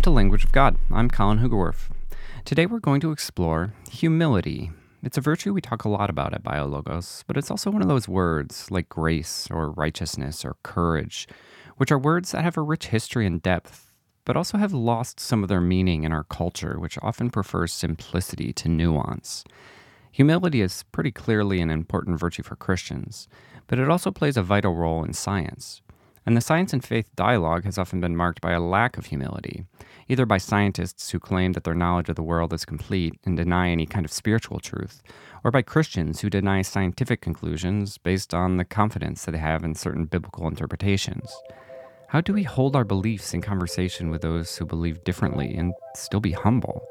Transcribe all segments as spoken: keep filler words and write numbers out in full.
Welcome to Language of God. I'm Colin Hugerwerf. Today we're going to explore humility. It's a virtue we talk a lot about at BioLogos, but it's also one of those words like grace or righteousness or courage, which are words that have a rich history and depth, but also have lost some of their meaning in our culture, which often prefers simplicity to nuance. Humility is pretty clearly an important virtue for Christians, but it also plays a vital role in science. And the science and faith dialogue has often been marked by a lack of humility, either by scientists who claim that their knowledge of the world is complete and deny any kind of spiritual truth, or by Christians who deny scientific conclusions based on the confidence that they have in certain biblical interpretations. How do we hold our beliefs in conversation with those who believe differently and still be humble?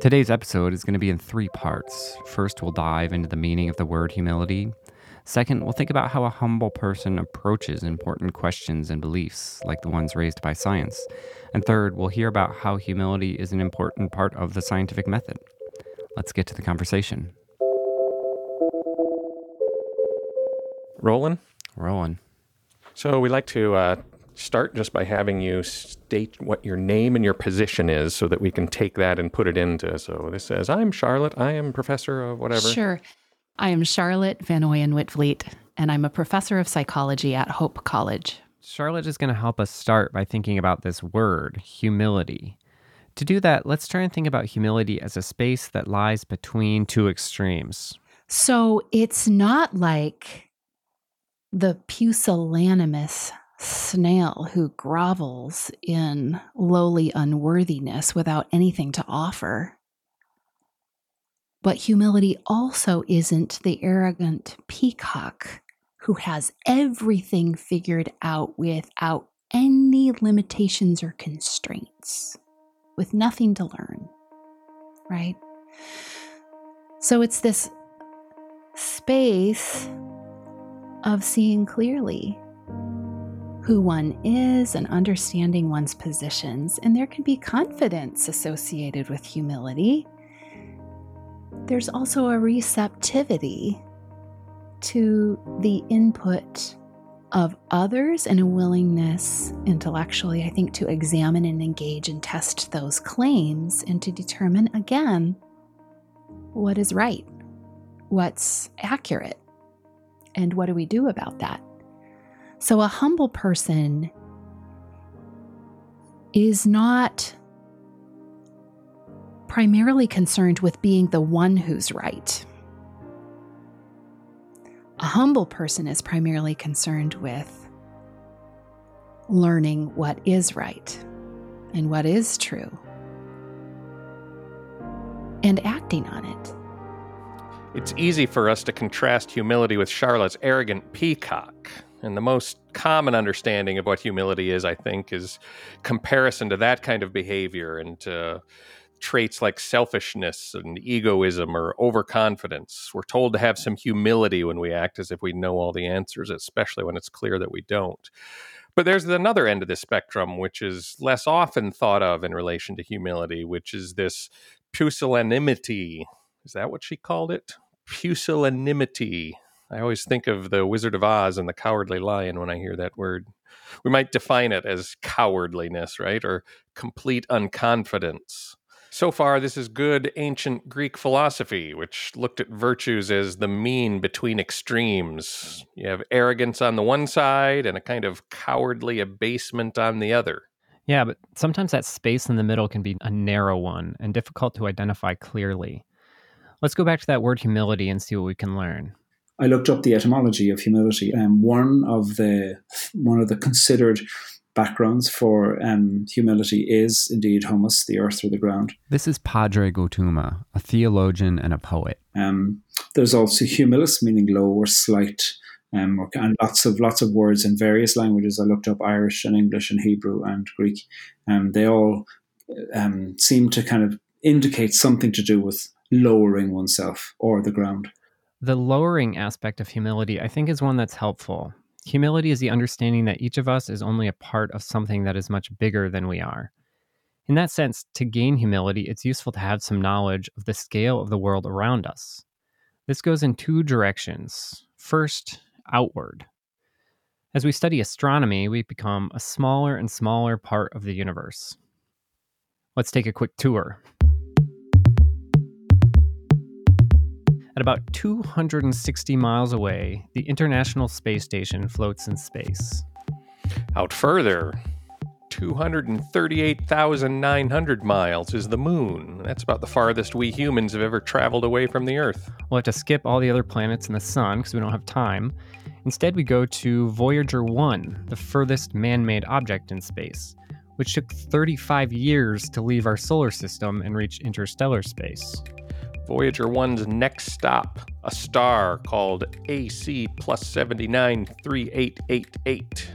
Today's episode is going to be in three parts. First, we'll dive into the meaning of the word humility. Second, we'll think about how a humble person approaches important questions and beliefs, like the ones raised by science. And third, we'll hear about how humility is an important part of the scientific method. Let's get to the conversation. Roland? Roland. So we like to uh, start just by having you state what your name and your position is so that we can take that and put it into. So this says, I'm Charlotte, I am professor of whatever. Sure. I am Charlotte VanOyen Witvliet, and I'm a professor of psychology at Hope College. Charlotte is going to help us start by thinking about this word, humility. To do that, let's try and think about humility as a space that lies between two extremes. So it's not like the pusillanimous snail who grovels in lowly unworthiness without anything to offer. But humility also isn't the arrogant peacock who has everything figured out without any limitations or constraints, with nothing to learn, right? So it's this space of seeing clearly who one is and understanding one's positions. And there can be confidence associated with humility. There's also a receptivity to the input of others and a willingness intellectually, I think, to examine and engage and test those claims and to determine, again, what is right, what's accurate, and what do we do about that? So a humble person is not primarily concerned with being the one who's right. A humble person is primarily concerned with learning what is right and what is true and acting on it. It's easy for us to contrast humility with Charlotte's arrogant peacock. And the most common understanding of what humility is, I think, is comparison to that kind of behavior and to traits like selfishness and egoism or overconfidence. We're told to have some humility when we act as if we know all the answers, especially when it's clear that we don't. But there's another end of the spectrum, which is less often thought of in relation to humility, which is this pusillanimity. Is that what she called it? Pusillanimity. I always think of the Wizard of Oz and the Cowardly Lion when I hear that word. We might define it as cowardliness, right? Or complete unconfidence. So far, this is good ancient Greek philosophy, which looked at virtues as the mean between extremes. You have arrogance on the one side and a kind of cowardly abasement on the other. Yeah, but sometimes that space in the middle can be a narrow one and difficult to identify clearly. Let's go back to that word humility and see what we can learn. I looked up the etymology of humility, and um, one of the one of the considered backgrounds for um, humility is indeed humus, the earth or the ground. This is Pádraig Ó Tuama, a theologian and a poet. Um, there's also humilis, meaning low or slight, um, or, and lots of lots of words in various languages. I looked up Irish and English and Hebrew and Greek, and they all um, seem to kind of indicate something to do with lowering oneself or the ground. The lowering aspect of humility, I think, is one that's helpful. Humility is the understanding that each of us is only a part of something that is much bigger than we are. In that sense, to gain humility, it's useful to have some knowledge of the scale of the world around us. This goes in two directions. First, outward. As we study astronomy, we become a smaller and smaller part of the universe. Let's take a quick tour. At about two hundred sixty miles away, the International Space Station floats in space. Out further, two hundred thirty-eight thousand nine hundred miles is the moon. That's about the farthest we humans have ever traveled away from the Earth. We'll have to skip all the other planets and the sun because we don't have time. Instead, we go to Voyager one, the furthest man-made object in space, which took thirty-five years to leave our solar system and reach interstellar space. Voyager one's next stop, a star called A C plus seventy-nine three eight eight eight.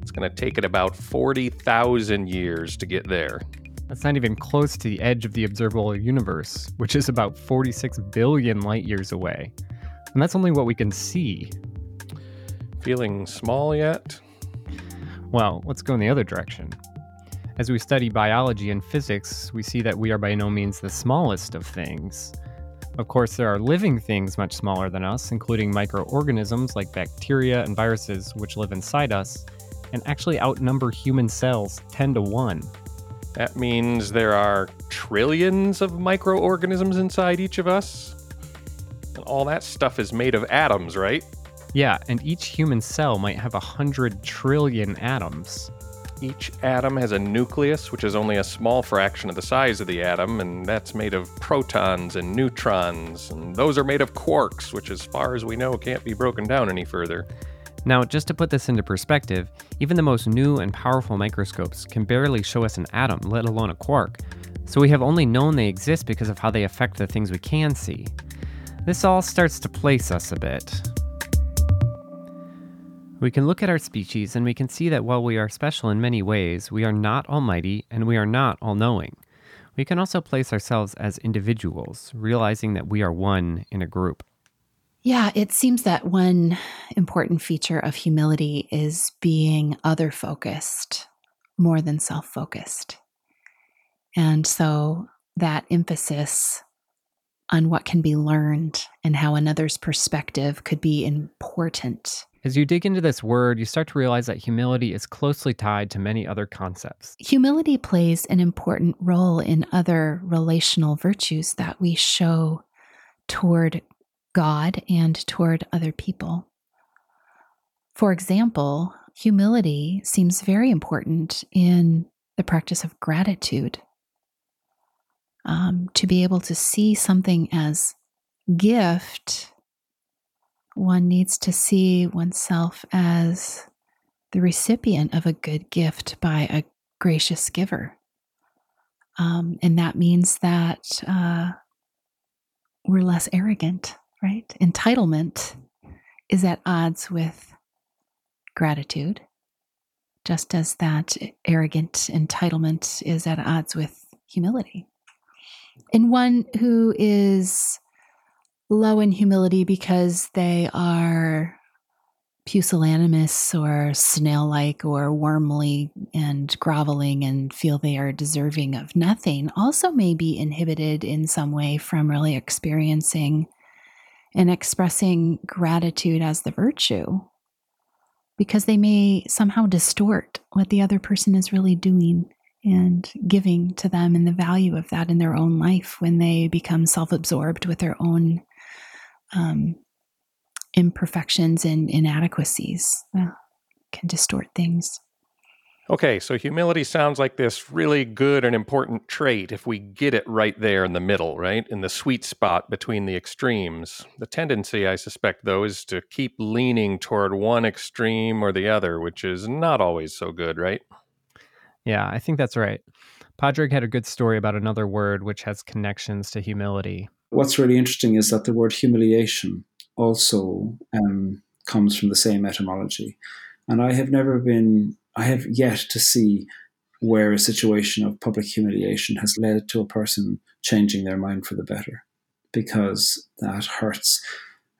It's going to take it about forty thousand years to get there. That's not even close to the edge of the observable universe, which is about forty-six billion light years away. And that's only what we can see. Feeling small yet? Well, let's go in the other direction. As we study biology and physics, we see that we are by no means the smallest of things. Of course, there are living things much smaller than us, including microorganisms like bacteria and viruses which live inside us, and actually outnumber human cells ten to one. That means there are trillions of microorganisms inside each of us? And all that stuff is made of atoms, right? Yeah, and each human cell might have one hundred trillion atoms. Each atom has a nucleus, which is only a small fraction of the size of the atom, and that's made of protons and neutrons, and those are made of quarks, which as far as we know can't be broken down any further. Now, just to put this into perspective, even the most new and powerful microscopes can barely show us an atom, let alone a quark, so we have only known they exist because of how they affect the things we can see. This all starts to place us a bit. We can look at our species and we can see that while we are special in many ways, we are not almighty and we are not all-knowing. We can also place ourselves as individuals, realizing that we are one in a group. Yeah, it seems that one important feature of humility is being other-focused more than self-focused. And so that emphasis on what can be learned and how another's perspective could be important. As you dig into this word, you start to realize that humility is closely tied to many other concepts. Humility plays an important role in other relational virtues that we show toward God and toward other people. For example, humility seems very important in the practice of gratitude. Um, to be able to see something as gift, one needs to see oneself as the recipient of a good gift by a gracious giver. Um, and that means that uh, we're less arrogant, right? Entitlement is at odds with gratitude, just as that arrogant entitlement is at odds with humility. And one who is low in humility because they are pusillanimous or snail-like or wormly and groveling and feel they are deserving of nothing also may be inhibited in some way from really experiencing and expressing gratitude as the virtue because they may somehow distort what the other person is really doing and giving to them and the value of that in their own life when they become self-absorbed with their own Um, imperfections and inadequacies uh, can distort things. Okay, so humility sounds like this really good and important trait if we get it right there in the middle, right? In the sweet spot between the extremes. The tendency, I suspect, though, is to keep leaning toward one extreme or the other, which is not always so good, right? Yeah, I think that's right. Pádraig had a good story about another word which has connections to humility. What's really interesting is that the word humiliation also um, comes from the same etymology. And I have never been, I have yet to see where a situation of public humiliation has led to a person changing their mind for the better, because that hurts.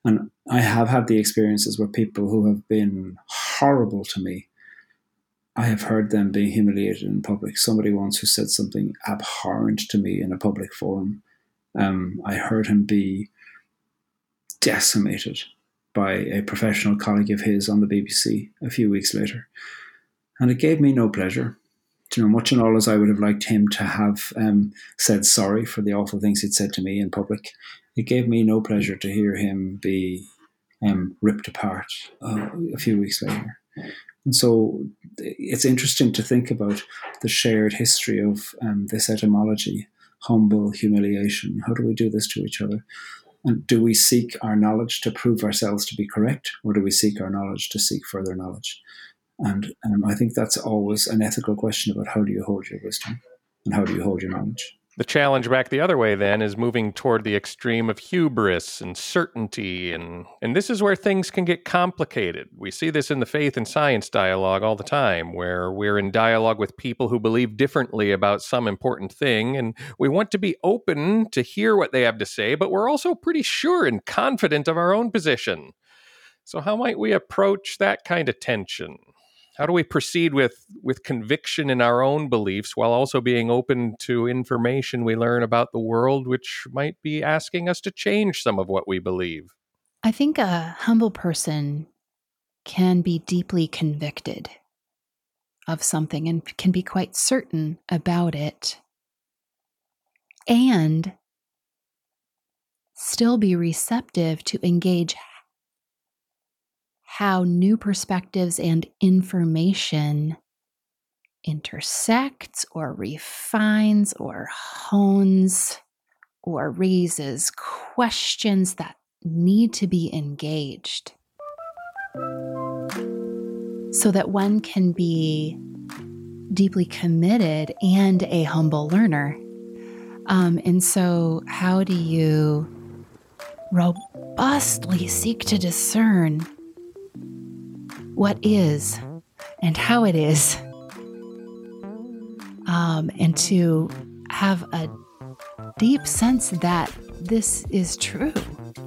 And I have had the experiences where people who have been horrible to me, I have heard them being humiliated in public. Somebody once who said something abhorrent to me in a public forum, Um, I heard him be decimated by a professional colleague of his on the B B C a few weeks later. And it gave me no pleasure. you know, much and all as I would have liked him to have um, said sorry for the awful things he'd said to me in public, it gave me no pleasure to hear him be um, ripped apart uh, a few weeks later. And so it's interesting to think about the shared history of um, this etymology, humble humiliation. How do we do this to each other? And do we seek our knowledge to prove ourselves to be correct, or do we seek our knowledge to seek further knowledge? And um, I think that's always an ethical question about how do you hold your wisdom and how do you hold your knowledge? The challenge back the other way then is moving toward the extreme of hubris and certainty. And, and this is where things can get complicated. We see this in the faith and science dialogue all the time, where we're in dialogue with people who believe differently about some important thing. And we want to be open to hear what they have to say, but we're also pretty sure and confident of our own position. So how might we approach that kind of tension? How do we proceed with, with conviction in our own beliefs while also being open to information we learn about the world, which might be asking us to change some of what we believe? I think a humble person can be deeply convicted of something and can be quite certain about it and still be receptive to engage how new perspectives and information intersects or refines or hones or raises questions that need to be engaged, so that one can be deeply committed and a humble learner. Um, and so how do you robustly seek to discern what is and how it is, um, and to have a deep sense that this is true,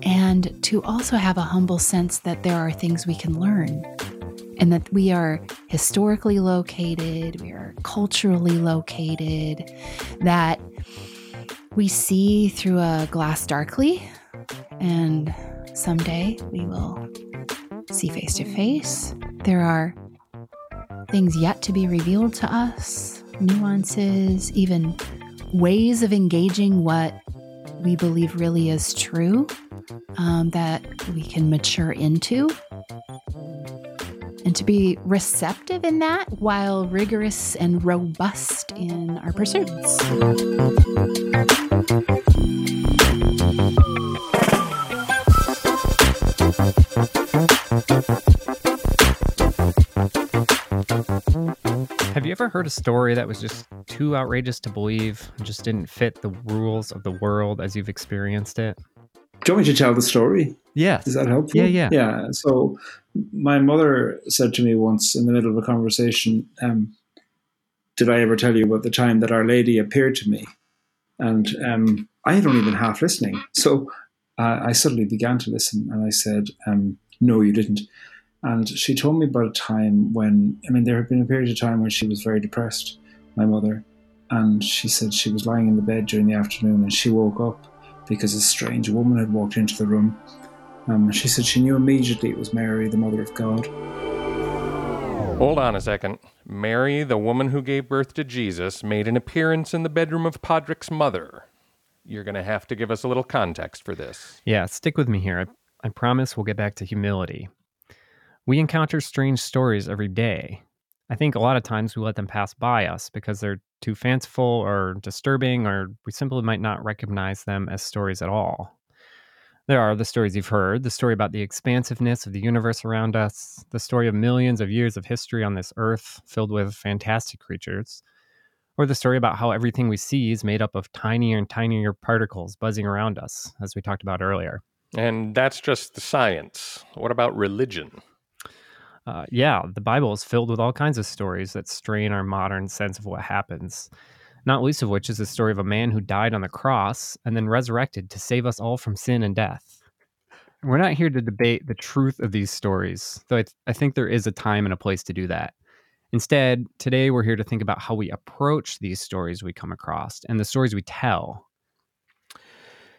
and to also have a humble sense that there are things we can learn, and that we are historically located, we are culturally located, that we see through a glass darkly, and someday we will see face to face. There are things yet to be revealed to us, nuances, even ways of engaging what we believe really is true, um, that we can mature into. And to be receptive in that while rigorous and robust in our pursuits. Have you ever heard a story that was just too outrageous to believe and just didn't fit the rules of the world as you've experienced it? Do you want me to tell the story? Yes. Is that helpful? Yeah, yeah. Yeah. So my mother said to me once in the middle of a conversation, um, did I ever tell you about the time that Our Lady appeared to me? And um, I had only been half listening. So uh, I suddenly began to listen and I said, um, no, you didn't. And she told me about a time when, I mean, there had been a period of time when she was very depressed, my mother. And she said she was lying in the bed during the afternoon and she woke up because a strange woman had walked into the room. Um, she said she knew immediately it was Mary, the Mother of God. Hold on a second. Mary, the woman who gave birth to Jesus, made an appearance in the bedroom of Pádraig's mother. You're going to have to give us a little context for this. Yeah, stick with me here. I, I promise we'll get back to humility. We encounter strange stories every day. I think a lot of times we let them pass by us because they're too fanciful or disturbing, or we simply might not recognize them as stories at all. There are the stories you've heard, the story about the expansiveness of the universe around us, the story of millions of years of history on this earth filled with fantastic creatures, or the story about how everything we see is made up of tinier and tinier particles buzzing around us, as we talked about earlier. And that's just the science. What about religion? Uh, yeah, the Bible is filled with all kinds of stories that strain our modern sense of what happens, not least of which is the story of a man who died on the cross and then resurrected to save us all from sin and death. We're not here to debate the truth of these stories, though I, th- I think there is a time and a place to do that. Instead, today we're here to think about how we approach these stories we come across and the stories we tell.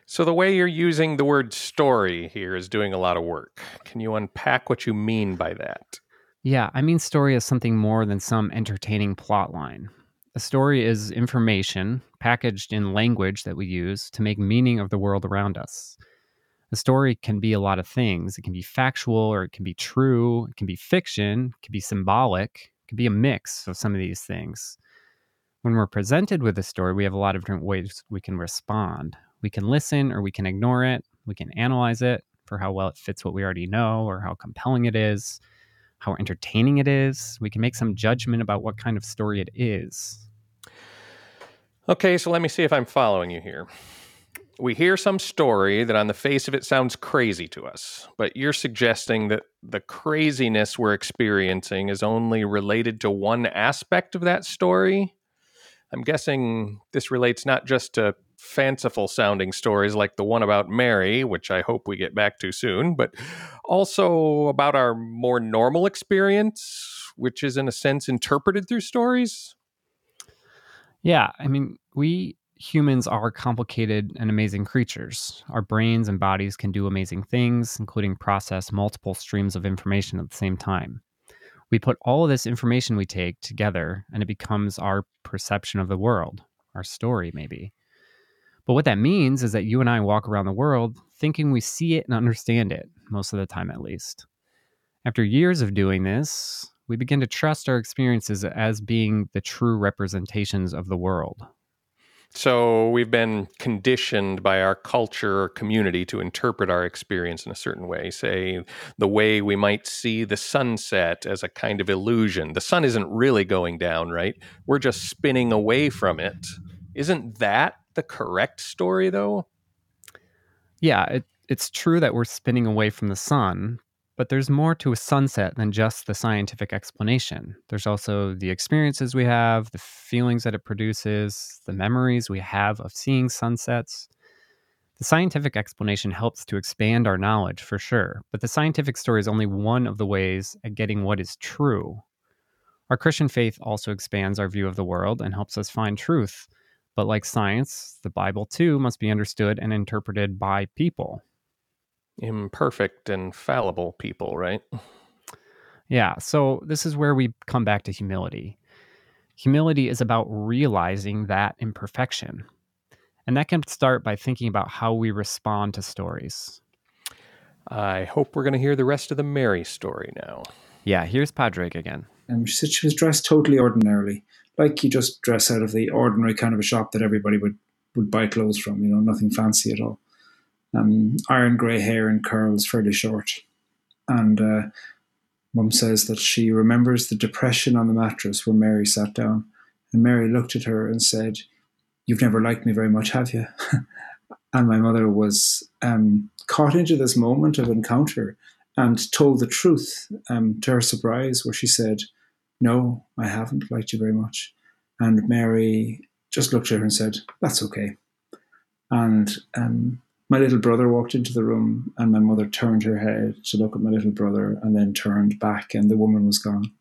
So the way you're using the word story here is doing a lot of work. Can you unpack what you mean by that? Yeah, I mean story as something more than some entertaining plot line. A story is information packaged in language that we use to make meaning of the world around us. A story can be a lot of things. It can be factual, or it can be true. It can be fiction. It can be symbolic. It can be a mix of some of these things. When we're presented with a story, we have a lot of different ways we can respond. We can listen, or we can ignore it. We can analyze it for how well it fits what we already know, or how compelling it is, how entertaining it is. We can make some judgment about what kind of story it is. Okay, so let me see if I'm following you here. We hear some story that on the face of it sounds crazy to us, but you're suggesting that the craziness we're experiencing is only related to one aspect of that story? I'm guessing this relates not just to fanciful sounding stories like the one about Mary, which I hope we get back to soon, but also about our more normal experience, which is in a sense interpreted through stories. Yeah, I mean, we humans are complicated and amazing creatures. Our brains and bodies can do amazing things, including process multiple streams of information at the same time. We put all of this information we take together, and it becomes our perception of the world, our story maybe. But what that means is that you and I walk around the world thinking we see it and understand it, most of the time at least. After years of doing this, we begin to trust our experiences as being the true representations of the world. So we've been conditioned by our culture or community to interpret our experience in a certain way. Say, the way we might see the sunset as a kind of illusion. The sun isn't really going down, right? We're just spinning away from it. Isn't that the correct story, though? Yeah, it, it's true that we're spinning away from the sun, but there's more to a sunset than just the scientific explanation. There's also the experiences we have, the feelings that it produces, the memories we have of seeing sunsets. The scientific explanation helps to expand our knowledge for sure, but the scientific story is only one of the ways at getting what is true. Our Christian faith also expands our view of the world and helps us find truth. But like science, the Bible too must be understood and interpreted by people. Imperfect and fallible people, right? Yeah, so this is where we come back to humility. Humility is about realizing that imperfection. And that can start by thinking about how we respond to stories. I hope we're going to hear the rest of the Mary story now. Yeah, here's Pádraig again. Um, she said she was dressed totally ordinarily. Like you just dress out of the ordinary kind of a shop that everybody would, would buy clothes from, you know, nothing fancy at all. Um, iron grey hair and curls, fairly short. And uh, Mum says that she remembers the depression on the mattress where Mary sat down. And Mary looked at her and said, "You've never liked me very much, have you?" And my mother was um, caught into this moment of encounter and told the truth, um, to her surprise, where she said, "No, I haven't liked you very much." And Mary just looked at her and said, "That's okay." And um, my little brother walked into the room, and my mother turned her head to look at my little brother and then turned back, and the woman was gone.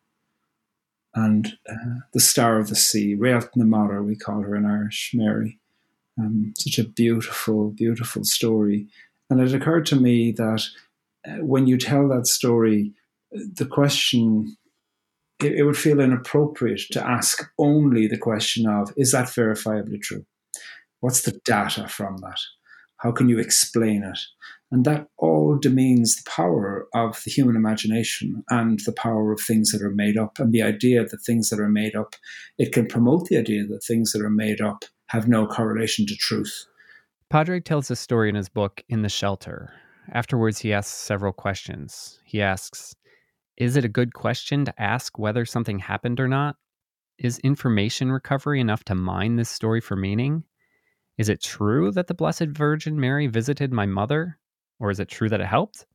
And uh, the star of the sea, Réalt na Mara, we call her in Irish, Mary. Um, such a beautiful, beautiful story. And it occurred to me that uh, when you tell that story, the question... it would feel inappropriate to ask only the question of, is that verifiably true? What's the data from that? How can you explain it? And that all demeans the power of the human imagination and the power of things that are made up, and the idea that things that are made up, it can promote the idea that things that are made up have no correlation to truth. Pádraig tells a story in his book, In the Shelter. Afterwards, he asks several questions. He asks, is it a good question to ask whether something happened or not? Is information recovery enough to mine this story for meaning? Is it true that the Blessed Virgin Mary visited my mother? Or is it true that it helped?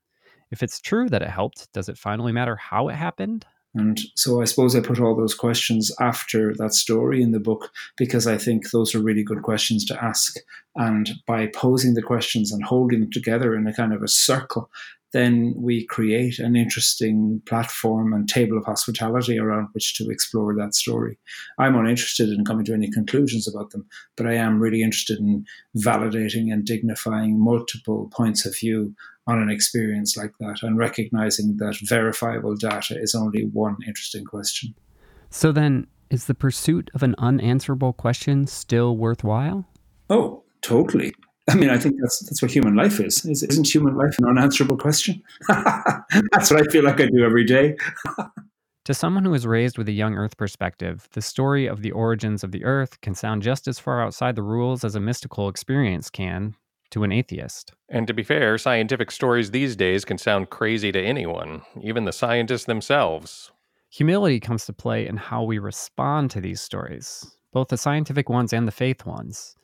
If it's true that it helped, does it finally matter how it happened? And so I suppose I put all those questions after that story in the book because I think those are really good questions to ask. And by posing the questions and holding them together in a kind of a circle, then we create an interesting platform and table of hospitality around which to explore that story. I'm uninterested in coming to any conclusions about them, but I am really interested in validating and dignifying multiple points of view on an experience like that and recognizing that verifiable data is only one interesting question. So then, Is the pursuit of an unanswerable question still worthwhile? Oh, totally. I mean, I think that's that's what human life is. is isn't human life an unanswerable question? That's what I feel like I do every day. To someone who was raised with a young Earth perspective, the story of the origins of the Earth can sound just as far outside the rules as a mystical experience can to an atheist. And to be fair, scientific stories these days can sound crazy to anyone, even the scientists themselves. Humility comes to play in how we respond to these stories, both the scientific ones and the faith ones.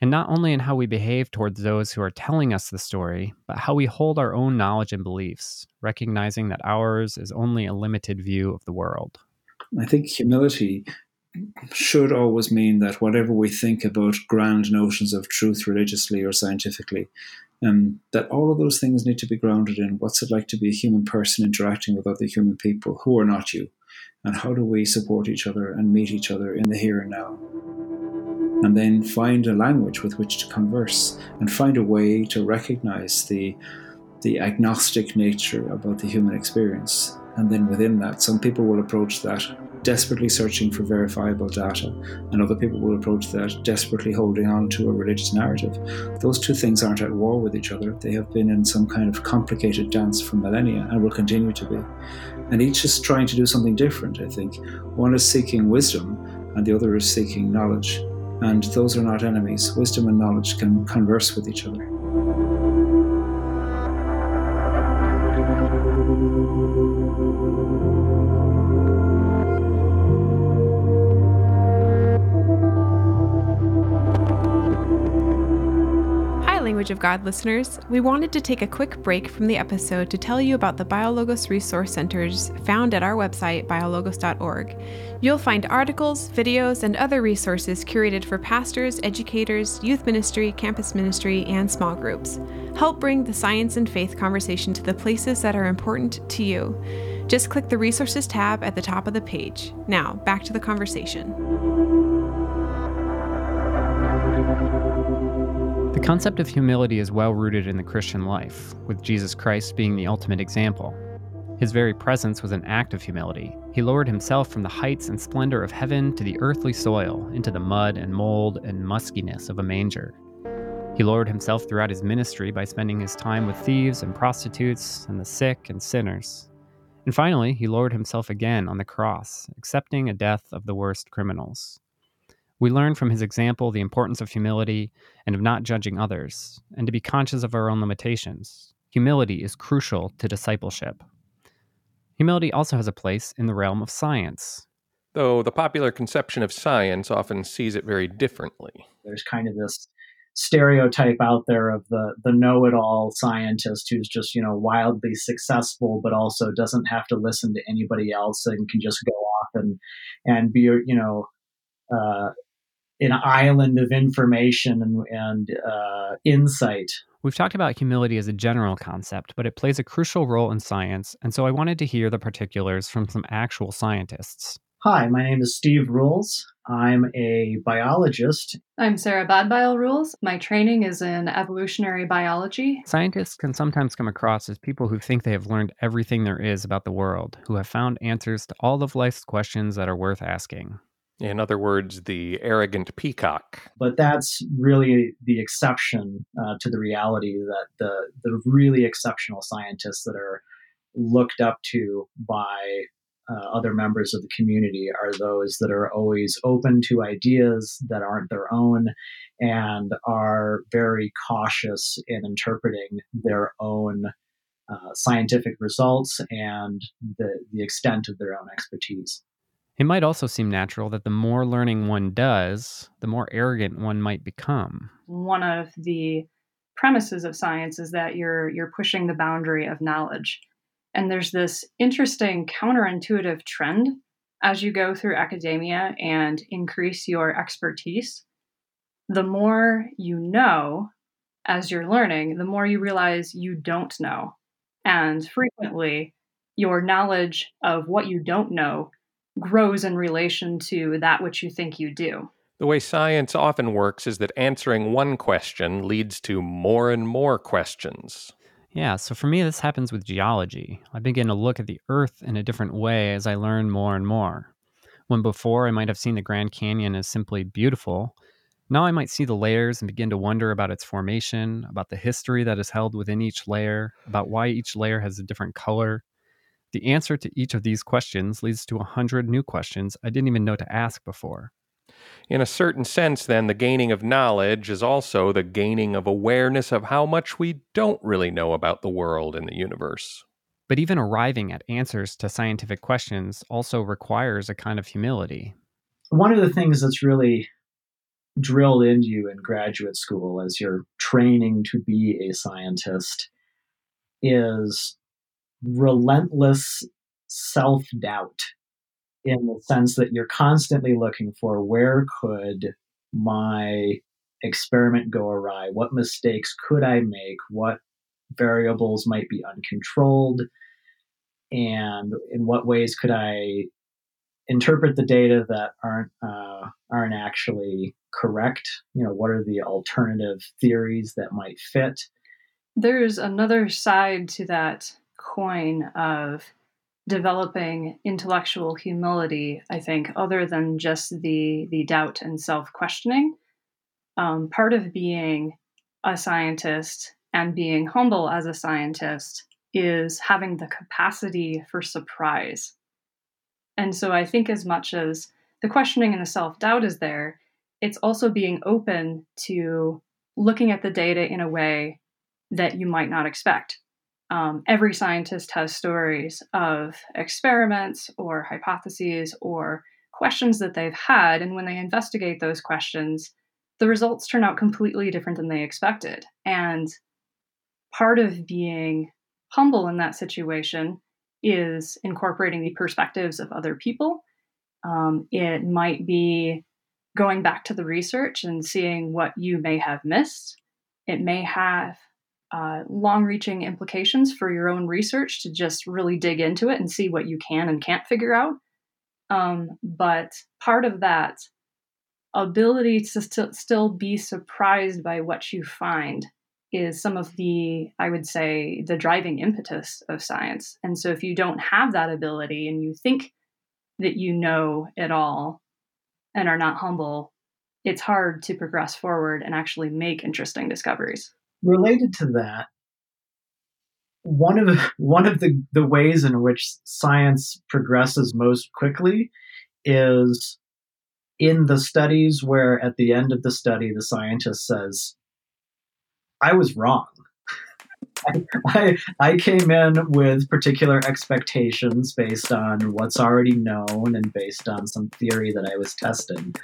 And not only in how we behave towards those who are telling us the story, but how we hold our own knowledge and beliefs, recognizing that ours is only a limited view of the world. I think humility should always mean that whatever we think about grand notions of truth religiously or scientifically, um, that all of those things need to be grounded in what's it like to be a human person interacting with other human people who are not you, and how do we support each other and meet each other in the here and now. And then find a language with which to converse and find a way to recognize the the agnostic nature about the human experience. And then within that, some people will approach that desperately searching for verifiable data, and other people will approach that desperately holding on to a religious narrative. Those two things aren't at war with each other. They have been in some kind of complicated dance for millennia and will continue to be. And each is trying to do something different, I think. One is seeking wisdom and the other is seeking knowledge. And those are not enemies. Wisdom and knowledge can converse with each other. Hi, Language of God listeners. We wanted to take a quick break from the episode to tell you about the BioLogos Resource Centers found at our website, biologos dot org. You'll find articles, videos, and other resources curated for pastors, educators, youth ministry, campus ministry, and small groups. Help bring the science and faith conversation to the places that are important to you. Just click the Resources tab at the top of the page. Now, back to the conversation. The concept of humility is well rooted in the Christian life, with Jesus Christ being the ultimate example. His very presence was an act of humility. He lowered himself from the heights and splendor of heaven to the earthly soil, into the mud and mold and muskiness of a manger. He lowered himself throughout his ministry by spending his time with thieves and prostitutes and the sick and sinners. And finally, he lowered himself again on the cross, accepting a death of the worst criminals. We learn from his example the importance of humility and of not judging others, and to be conscious of our own limitations. Humility is crucial to discipleship. Humility also has a place in the realm of science. Though the popular conception of science often sees it very differently. There's kind of this stereotype out there of the, the know-it-all scientist who's just, you know, wildly successful, but also doesn't have to listen to anybody else and can just go off and, and be, you know, uh, an island of information and, and uh, insight. We've talked about humility as a general concept, but it plays a crucial role in science, and so I wanted to hear the particulars from some actual scientists. Hi, my name is Steve Roels. I'm a biologist. I'm Sarah Bodbyl Roels. My training is in evolutionary biology. Scientists can sometimes come across as people who think they have learned everything there is about the world, who have found answers to all of life's questions that are worth asking. In other words, the arrogant peacock. But that's really the exception uh, to the reality that the the really exceptional scientists that are looked up to by uh, other members of the community are those that are always open to ideas that aren't their own and are very cautious in interpreting their own uh, scientific results and the, the extent of their own expertise. It might also seem natural that the more learning one does, the more arrogant one might become. One of the premises of science is that you're you're pushing the boundary of knowledge. And there's this interesting counterintuitive trend as you go through academia and increase your expertise. The more you know as you're learning, the more you realize you don't know. And frequently, your knowledge of what you don't know grows in relation to that which you think you do. The way science often works is that answering one question leads to more and more questions. Yeah, so for me, this happens with geology. I begin to look at the Earth in a different way as I learn more and more. when before I might have seen the Grand Canyon as simply beautiful, now I might see the layers and begin to wonder about its formation, about the history that is held within each layer, about why each layer has a different color. The answer to each of these questions leads to a hundred new questions I didn't even know to ask before. In a certain sense, then, the gaining of knowledge is also the gaining of awareness of how much we don't really know about the world and the universe. But even arriving at answers to scientific questions also requires a kind of humility. One of the things that's really drilled into you in graduate school as you're training to be a scientist is relentless self-doubt, in the sense that you're constantly looking for, where could my experiment go awry? What mistakes could I make? What variables might be uncontrolled? And in what ways could I interpret the data that aren't uh, aren't actually correct? You know, what are the alternative theories that might fit? There's another side to that coin of developing intellectual humility, I think, other than just the the doubt and self-questioning. Um, part of being a scientist and being humble as a scientist is having the capacity for surprise. And so I think as much as the questioning and the self-doubt is there, it's also being open to looking at the data in a way that you might not expect. Um, every scientist has stories of experiments or hypotheses or questions that they've had. And when they investigate those questions, the results turn out completely different than they expected. And part of being humble in that situation is incorporating the perspectives of other people. Um, it might be going back to the research and seeing what you may have missed. It may have Uh, long-reaching implications for your own research to just really dig into it and see what you can and can't figure out. Um, but part of that ability to st- still be surprised by what you find is some of the, I would say, the driving impetus of science. And so if you don't have that ability and you think that you know it all and are not humble, it's hard to progress forward and actually make interesting discoveries. Related to that, one of one of the, the ways in which science progresses most quickly is in the studies where at the end of the study, the scientist says, I was wrong. I, I, I came in with particular expectations based on what's already known and based on some theory that I was testing.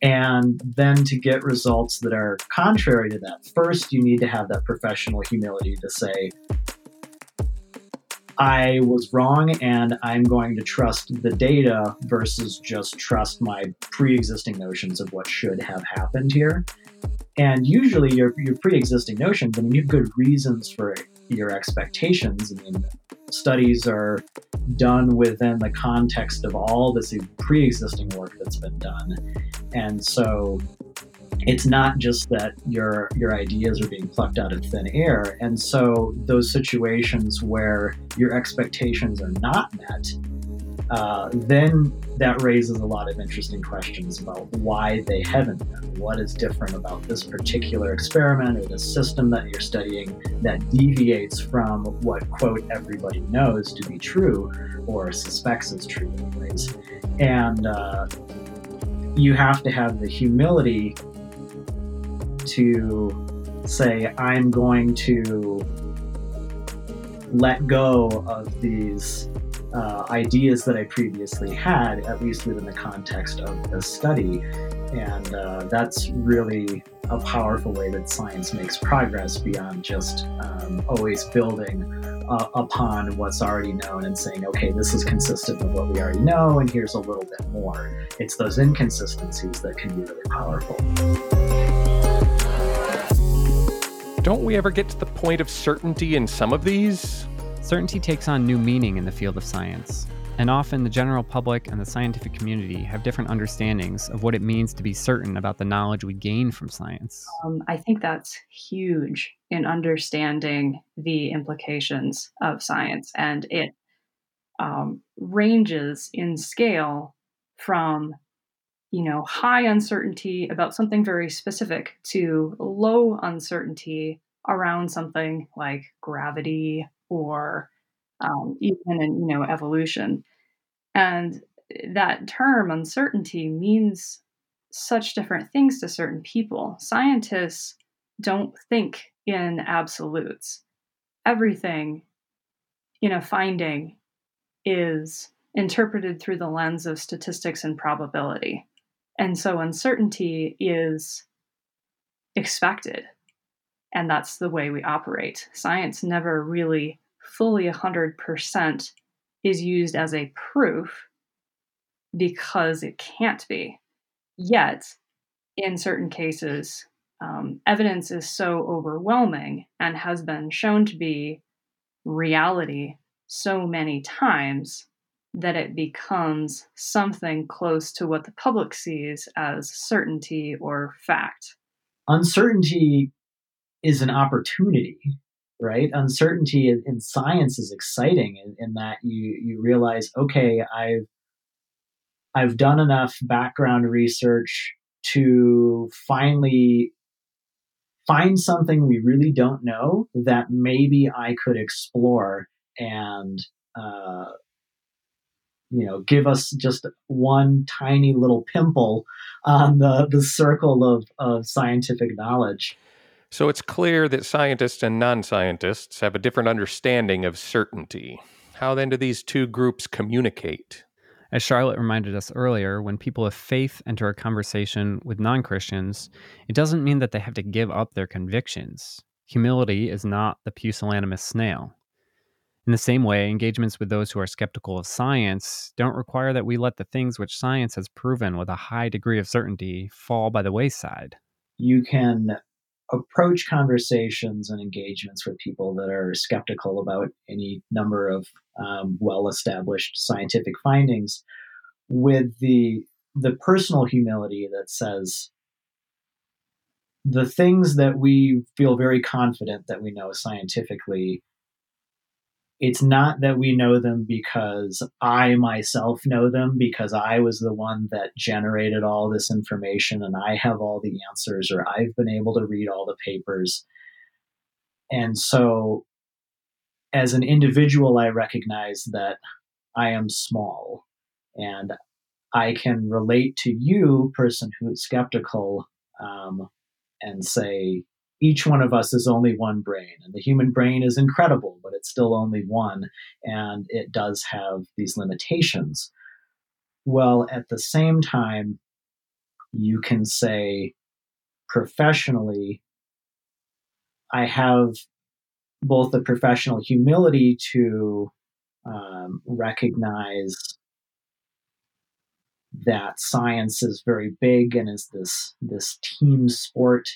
And then to get results that are contrary to that, first you need to have that professional humility to say, I was wrong and I'm going to trust the data versus just trust my pre-existing notions of what should have happened here. And usually your your pre-existing notions, I mean, you have good reasons for your expectations. I mean, studies are done within the context of all this pre-existing work that's been done. And so it's not just that your your ideas are being plucked out of thin air. And so those situations where your expectations are not met, Uh, then that raises a lot of interesting questions about why they haven't been. What is different about this particular experiment or this system that you're studying that deviates from what, quote, everybody knows to be true or suspects is true anyways. And uh, you have to have the humility to say, I'm going to let go of these Uh, ideas that I previously had, at least within the context of the study. And uh, that's really a powerful way that science makes progress beyond just um, always building uh, upon what's already known and saying, okay, this is consistent with what we already know, and here's a little bit more. It's those inconsistencies that can be really powerful. Don't we ever get to the point of certainty in some of these? Certainty takes on new meaning in the field of science, and often the general public and the scientific community have different understandings of what it means to be certain about the knowledge we gain from science. Um, I think that's huge in understanding the implications of science, and it um, ranges in scale from, you know, high uncertainty about something very specific to low uncertainty around something like gravity or um, even, in, you know, evolution. And that term uncertainty means such different things to certain people. Scientists don't think in absolutes. Everything in a finding is interpreted through the lens of statistics and probability. And so uncertainty is expected. And that's the way we operate. Science never really fully one hundred percent is used as a proof because it can't be. Yet, in certain cases, um, evidence is so overwhelming and has been shown to be reality so many times that it becomes something close to what the public sees as certainty or fact. Uncertainty is an opportunity, right? Uncertainty in, in science is exciting in, in that you you realize, okay, I've I've done enough background research to finally find something we really don't know that maybe I could explore and uh, you know, give us just one tiny little pimple on the, the circle of, of scientific knowledge. So it's clear that scientists and non-scientists have a different understanding of certainty. How then do these two groups communicate? As Charlotte reminded us earlier, when people of faith enter a conversation with non-Christians, it doesn't mean that they have to give up their convictions. Humility is not the pusillanimous snail. In the same way, engagements with those who are skeptical of science don't require that we let the things which science has proven with a high degree of certainty fall by the wayside. You can approach conversations and engagements with people that are skeptical about any number of um, well-established scientific findings with the the personal humility that says, the things that we feel very confident that we know scientifically, it's not that we know them because I myself know them, because I was the one that generated all this information and I have all the answers, or I've been able to read all the papers. And so as an individual, I recognize that I am small and I can relate to you, person who is skeptical, um, and say, each one of us is only one brain, and the human brain is incredible, but it's still only one, and it does have these limitations. Well, at the same time, you can say professionally, I have both the professional humility to um, recognize that science is very big and is this, this team sport,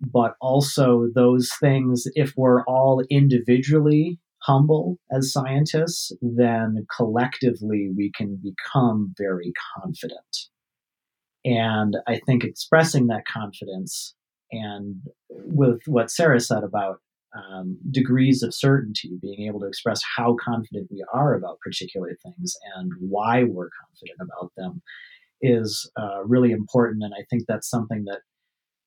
but also those things, if we're all individually humble as scientists, then collectively we can become very confident. And I think expressing that confidence, and with what Sarah said about um, degrees of certainty, being able to express how confident we are about particular things and why we're confident about them is uh, really important. And I think that's something that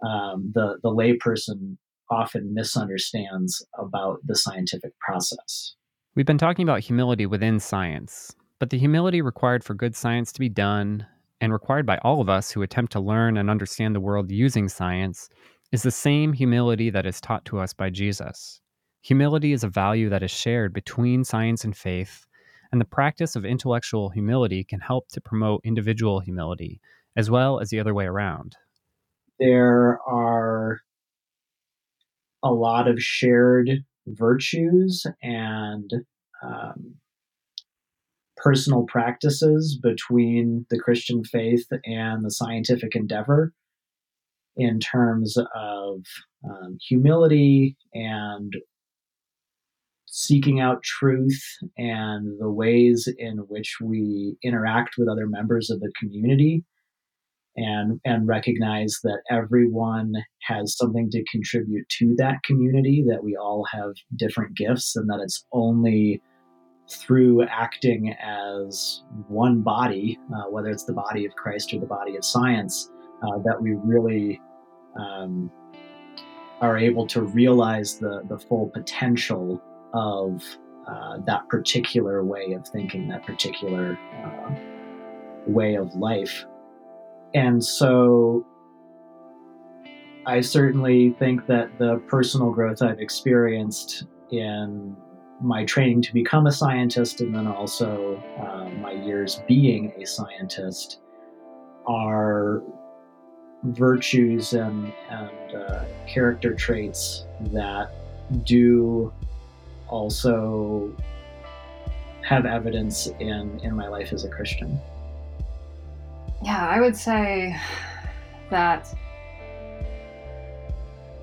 Um, the, the layperson often misunderstands about the scientific process. We've been talking about humility within science, but the humility required for good science to be done and required by all of us who attempt to learn and understand the world using science is the same humility that is taught to us by Jesus. Humility is a value that is shared between science and faith, and the practice of intellectual humility can help to promote individual humility, as well as the other way around. There are a lot of shared virtues and um, personal practices between the Christian faith and the scientific endeavor in terms of um, humility and seeking out truth and the ways in which we interact with other members of the community. And, and recognize that everyone has something to contribute to that community, that we all have different gifts, and that it's only through acting as one body, uh, whether it's the body of Christ or the body of science, uh, that we really um, are able to realize the, the full potential of uh, that particular way of thinking, that particular uh, way of life. And so I certainly think that the personal growth I've experienced in my training to become a scientist, and then also uh, my years being a scientist, are virtues and, and uh, character traits that do also have evidence in, in my life as a Christian. Yeah, I would say that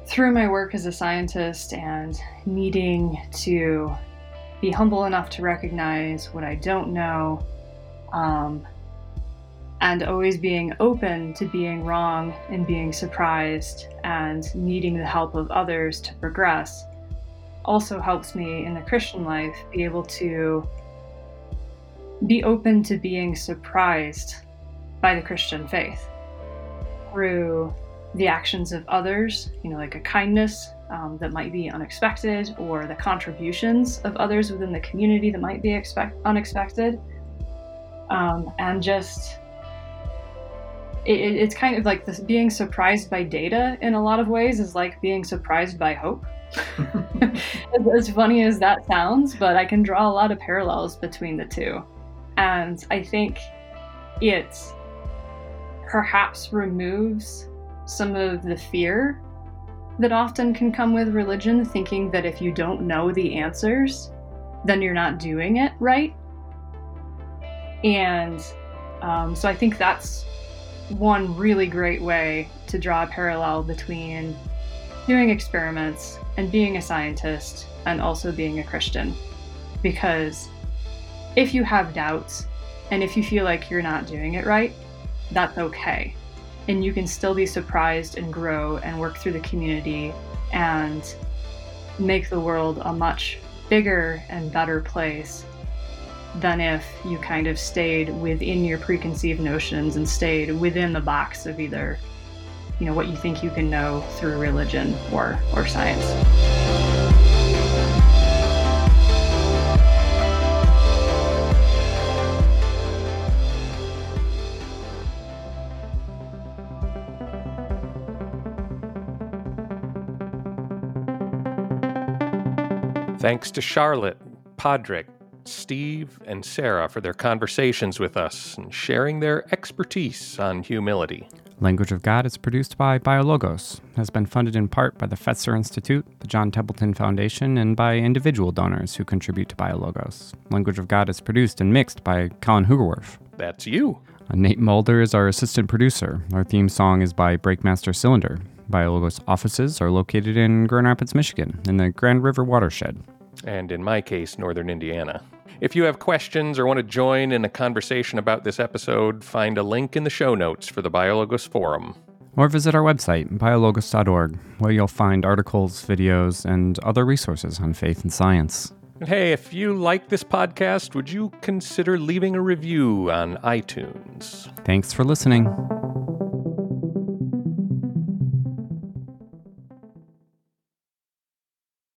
through my work as a scientist and needing to be humble enough to recognize what I don't know, um, and always being open to being wrong and being surprised and needing the help of others to progress, also helps me in the Christian life be able to be open to being surprised by the Christian faith through the actions of others, you know, like a kindness um, that might be unexpected, or the contributions of others within the community that might be expect- unexpected. Um, and just, it, it's kind of like this, being surprised by data in a lot of ways is like being surprised by hope. As funny as that sounds, but I can draw a lot of parallels between the two. And I think it perhaps removes some of the fear that often can come with religion, thinking that if you don't know the answers, then you're not doing it right. And um, so I think that's one really great way to draw a parallel between doing experiments and being a scientist and also being a Christian. Because if you have doubts and if you feel like you're not doing it right, that's okay. And you can still be surprised and grow and work through the community and make the world a much bigger and better place than if you kind of stayed within your preconceived notions and stayed within the box of either, you know, what you think you can know through religion or, or science. Thanks to Charlotte, Pádraig, Steve, and Sarah for their conversations with us and sharing their expertise on humility. Language of God is produced by BioLogos, has been funded in part by the Fetzer Institute, the John Templeton Foundation, and by individual donors who contribute to BioLogos. Language of God is produced and mixed by Colin Hugerwerf. That's you. And Nate Mulder is our assistant producer. Our theme song is by Breakmaster Cylinder. BioLogos offices are located in Grand Rapids, Michigan, in the Grand River Watershed. And in my case, northern Indiana. If you have questions or want to join in a conversation about this episode, find a link in the show notes for the BioLogos Forum. Or visit our website, biologos dot org, where you'll find articles, videos, and other resources on faith and science. And hey, if you like this podcast, would you consider leaving a review on iTunes? Thanks for listening.